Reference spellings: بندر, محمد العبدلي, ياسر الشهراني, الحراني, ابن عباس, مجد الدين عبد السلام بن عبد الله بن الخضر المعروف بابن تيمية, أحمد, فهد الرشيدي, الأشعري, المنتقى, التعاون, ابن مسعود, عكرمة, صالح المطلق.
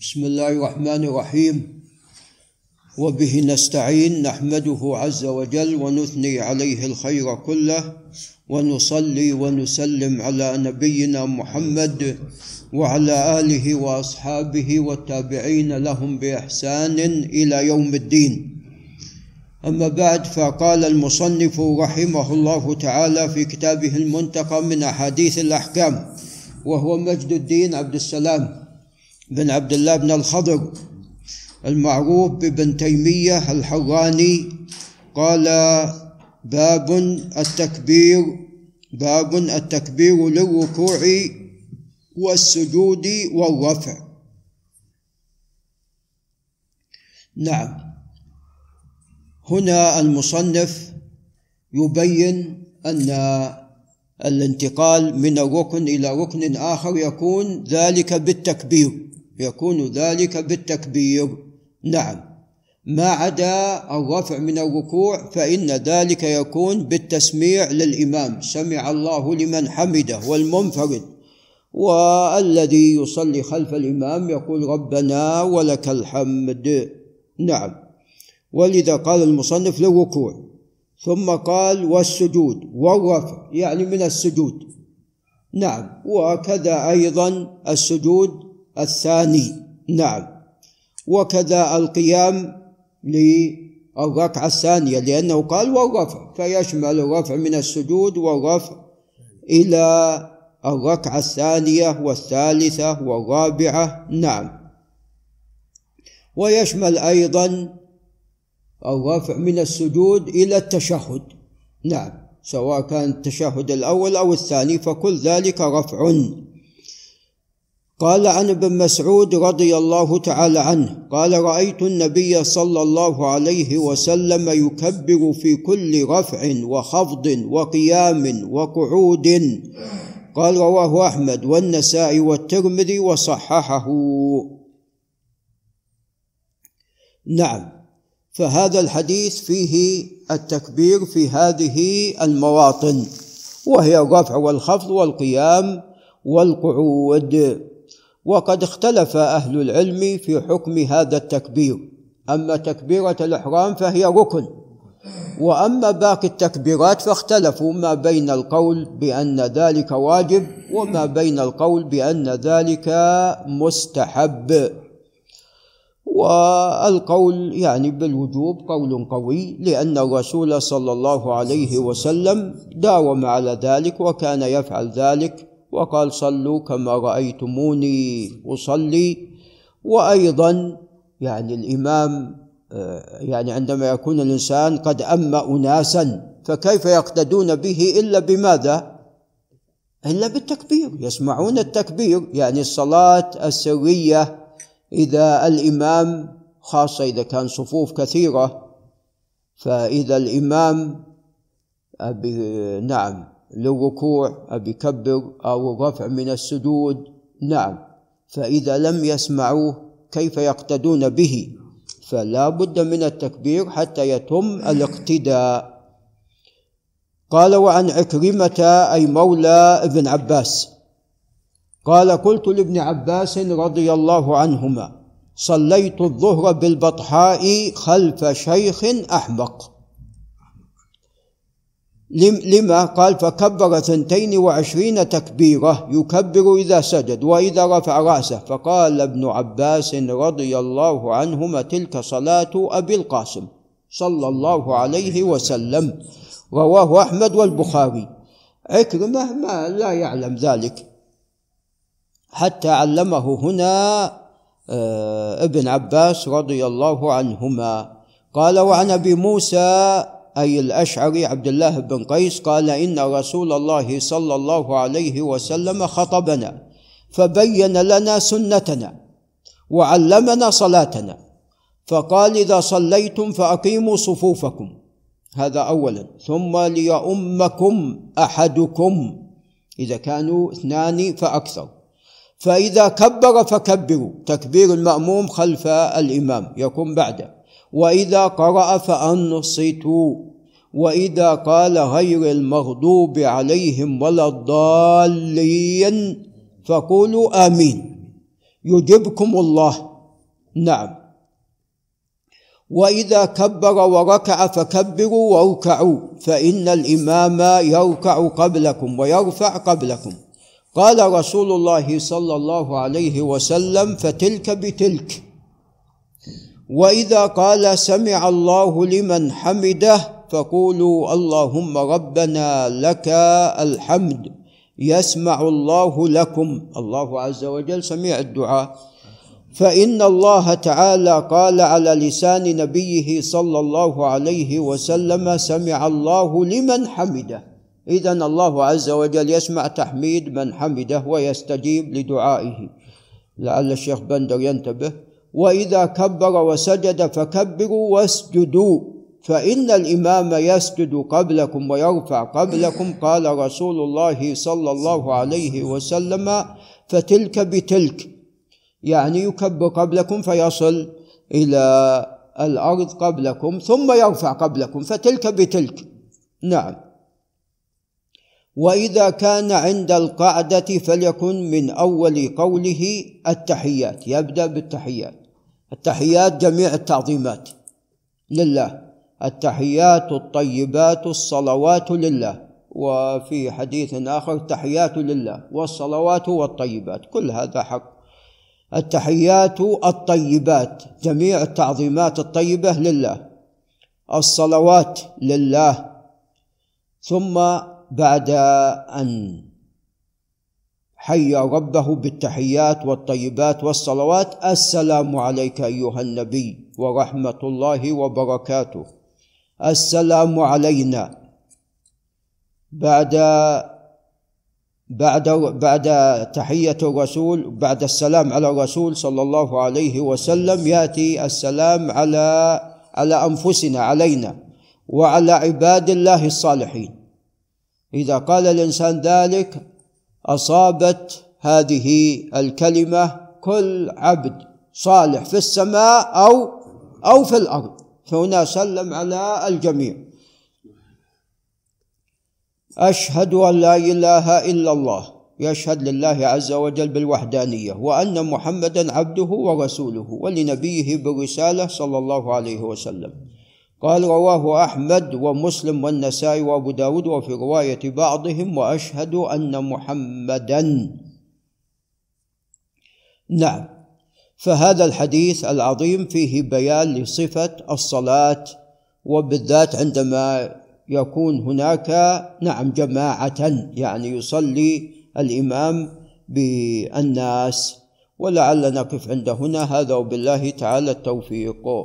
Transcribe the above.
بسم الله الرحمن الرحيم وبه نستعين، نحمده عز وجل ونثني عليه الخير كله، ونصلي ونسلم على نبينا محمد وعلى آله وأصحابه والتابعين لهم بإحسان إلى يوم الدين. أما بعد، فقال المصنف رحمه الله تعالى في كتابه المنتقى من أحاديث الأحكام، وهو مجد الدين عبد السلام بن عبد الله بن الخضر المعروف بابن تيمية الحراني، قال: باب التكبير للركوع والسجود والرفع. نعم، هنا المصنف يبين أن الانتقال من ركن إلى ركن آخر يكون ذلك بالتكبير. نعم، ما عدا الرفع من الركوع فإن ذلك يكون بالتسميع للإمام، سمع الله لمن حمده، والمنفرد، والذي يصلي خلف الإمام يقول: ربنا ولك الحمد. نعم، ولذا قال المصنف للركوع، ثم قال والسجود والرفع، يعني من السجود. نعم، وكذا أيضا السجود الثاني. نعم، وكذا القيام للركعة الثانية، لأنه قال والرفع، فيشمل الرفع من السجود والرفع إلى الركعة الثانية والثالثة والرابعة. نعم، ويشمل أيضا الرفع من السجود إلى التشهد. نعم، سواء كان التشهد الأول أو الثاني، فكل ذلك رفع. قال عن ابن مسعود رضي الله تعالى عنه قال: رأيت النبي صلى الله عليه وسلم يكبر في كل رفع وخفض وقيام وقعود. قال: رواه أحمد والنسائي والترمذي وصححه. نعم، فهذا الحديث فيه التكبير في هذه المواطن، وهي الرفع والخفض والقيام والقعود. وقد اختلف أهل العلم في حكم هذا التكبير. أما تكبيرة الإحرام فهي ركن، وأما باقي التكبيرات فاختلفوا ما بين القول بأن ذلك واجب وما بين القول بأن ذلك مستحب. والقول يعني بالوجوب قول قوي، لأن الرسول صلى الله عليه وسلم داوم على ذلك وكان يفعل ذلك، وقال: صلوا كما رأيتموني أصلي. وأيضا يعني الإمام، يعني عندما يكون الإنسان قد أمّ أناسا، فكيف يقتدون به إلا بماذا؟ إلا بالتكبير، يسمعون التكبير. يعني الصلاة السرية إذا الإمام، خاصة إذا كان صفوف كثيرة، فإذا الإمام للركوع يكبر، أو الرفع من السجود. نعم، فإذا لم يسمعوه كيف يقتدون به؟ فلا بد من التكبير حتى يتم الاقتداء. قال: وعن عكرمة أي مولى ابن عباس قال: قلت لابن عباس رضي الله عنهما: صليت الظهر بالبطحاء خلف شيخ أحمق. لما؟ قال: فكبر 22 تكبيرة، يكبر إذا سجد وإذا رفع رأسه. فقال ابن عباس رضي الله عنهما: تلك صلاة أبي القاسم صلى الله عليه وسلم. رواه أحمد والبخاري. عكرمة لا يعلم ذلك، حتى علمه هنا ابن عباس رضي الله عنهما. قال: وعن أبي موسى أي الأشعري عبد الله بن قيس قال: إن رسول الله صلى الله عليه وسلم خطبنا، فبين لنا سنتنا وعلمنا صلاتنا، فقال: إذا صليتم فأقيموا صفوفكم. هذا أولا. ثم: ليؤمكم أحدكم، إذا كانوا 2 فأكثر، فإذا كبر فكبروا تكبير المأموم خلف الإمام يكون بعده، وإذا قرأ فأنصتوا، وإذا قال غير المغضوب عليهم ولا الضالين فقولوا آمين يجبكم الله. نعم. وإذا كبر وركع فكبروا واركعوا، فإن الإمام يركع قبلكم ويرفع قبلكم. قال رسول الله صلى الله عليه وسلم: فتلك بتلك. وإذا قال سمع الله لمن حمده فقولوا: اللهم ربنا لك الحمد، يسمع الله لكم. الله عز وجل سميع الدعاء، فإن الله تعالى قال على لسان نبيه صلى الله عليه وسلم: سمع الله لمن حمده. إذن الله عز وجل يسمع تحميد من حمده ويستجيب لدعائه. لعل الشيخ بندر ينتبه. وإذا كبر وسجد فكبروا واسجدوا، فإن الإمام يسجد قبلكم ويرفع قبلكم. قال رسول الله صلى الله عليه وسلم: فتلك بتلك، يعني يكبر قبلكم فيصل إلى الأرض قبلكم ثم يرفع قبلكم، فتلك بتلك. نعم. وإذا كان عند القعدة فليكن من أول قوله التحيات، يبدأ بالتحيات. التحيات جميع التعظيمات لله، التحيات الطيبات الصلوات لله، وفي حديث آخر التحيات لله والصلوات والطيبات، كل هذا حق. التحيات الطيبات جميع التعظيمات الطيبة لله، الصلوات لله. ثم بعد أن حيى ربه بالتحيات والطيبات والصلوات: السلام عليك أيها النبي ورحمة الله وبركاته، السلام علينا. بعد تحية الرسول، بعد السلام على الرسول صلى الله عليه وسلم، يأتي السلام على أنفسنا، علينا وعلى عباد الله الصالحين. إذا قال الإنسان ذلك أصابت هذه الكلمة كل عبد صالح في السماء أو في الأرض، فهنا سلم على الجميع. أشهد أن لا إله إلا الله، يشهد لله عز وجل بالوحدانية، وأن محمدا عبده ورسوله، ولنبيه بالرسالة صلى الله عليه وسلم. قال: رواه أحمد ومسلم والنسائي وأبو داود، وفي رواية بعضهم: وأشهد أن محمدا. نعم. فهذا الحديث العظيم فيه بيان لصفة الصلاة، وبالذات عندما يكون هناك نعم جماعة، يعني يصلي الإمام بالناس. ولعلنا نقف عند هنا، هذا وبالله تعالى التوفيق.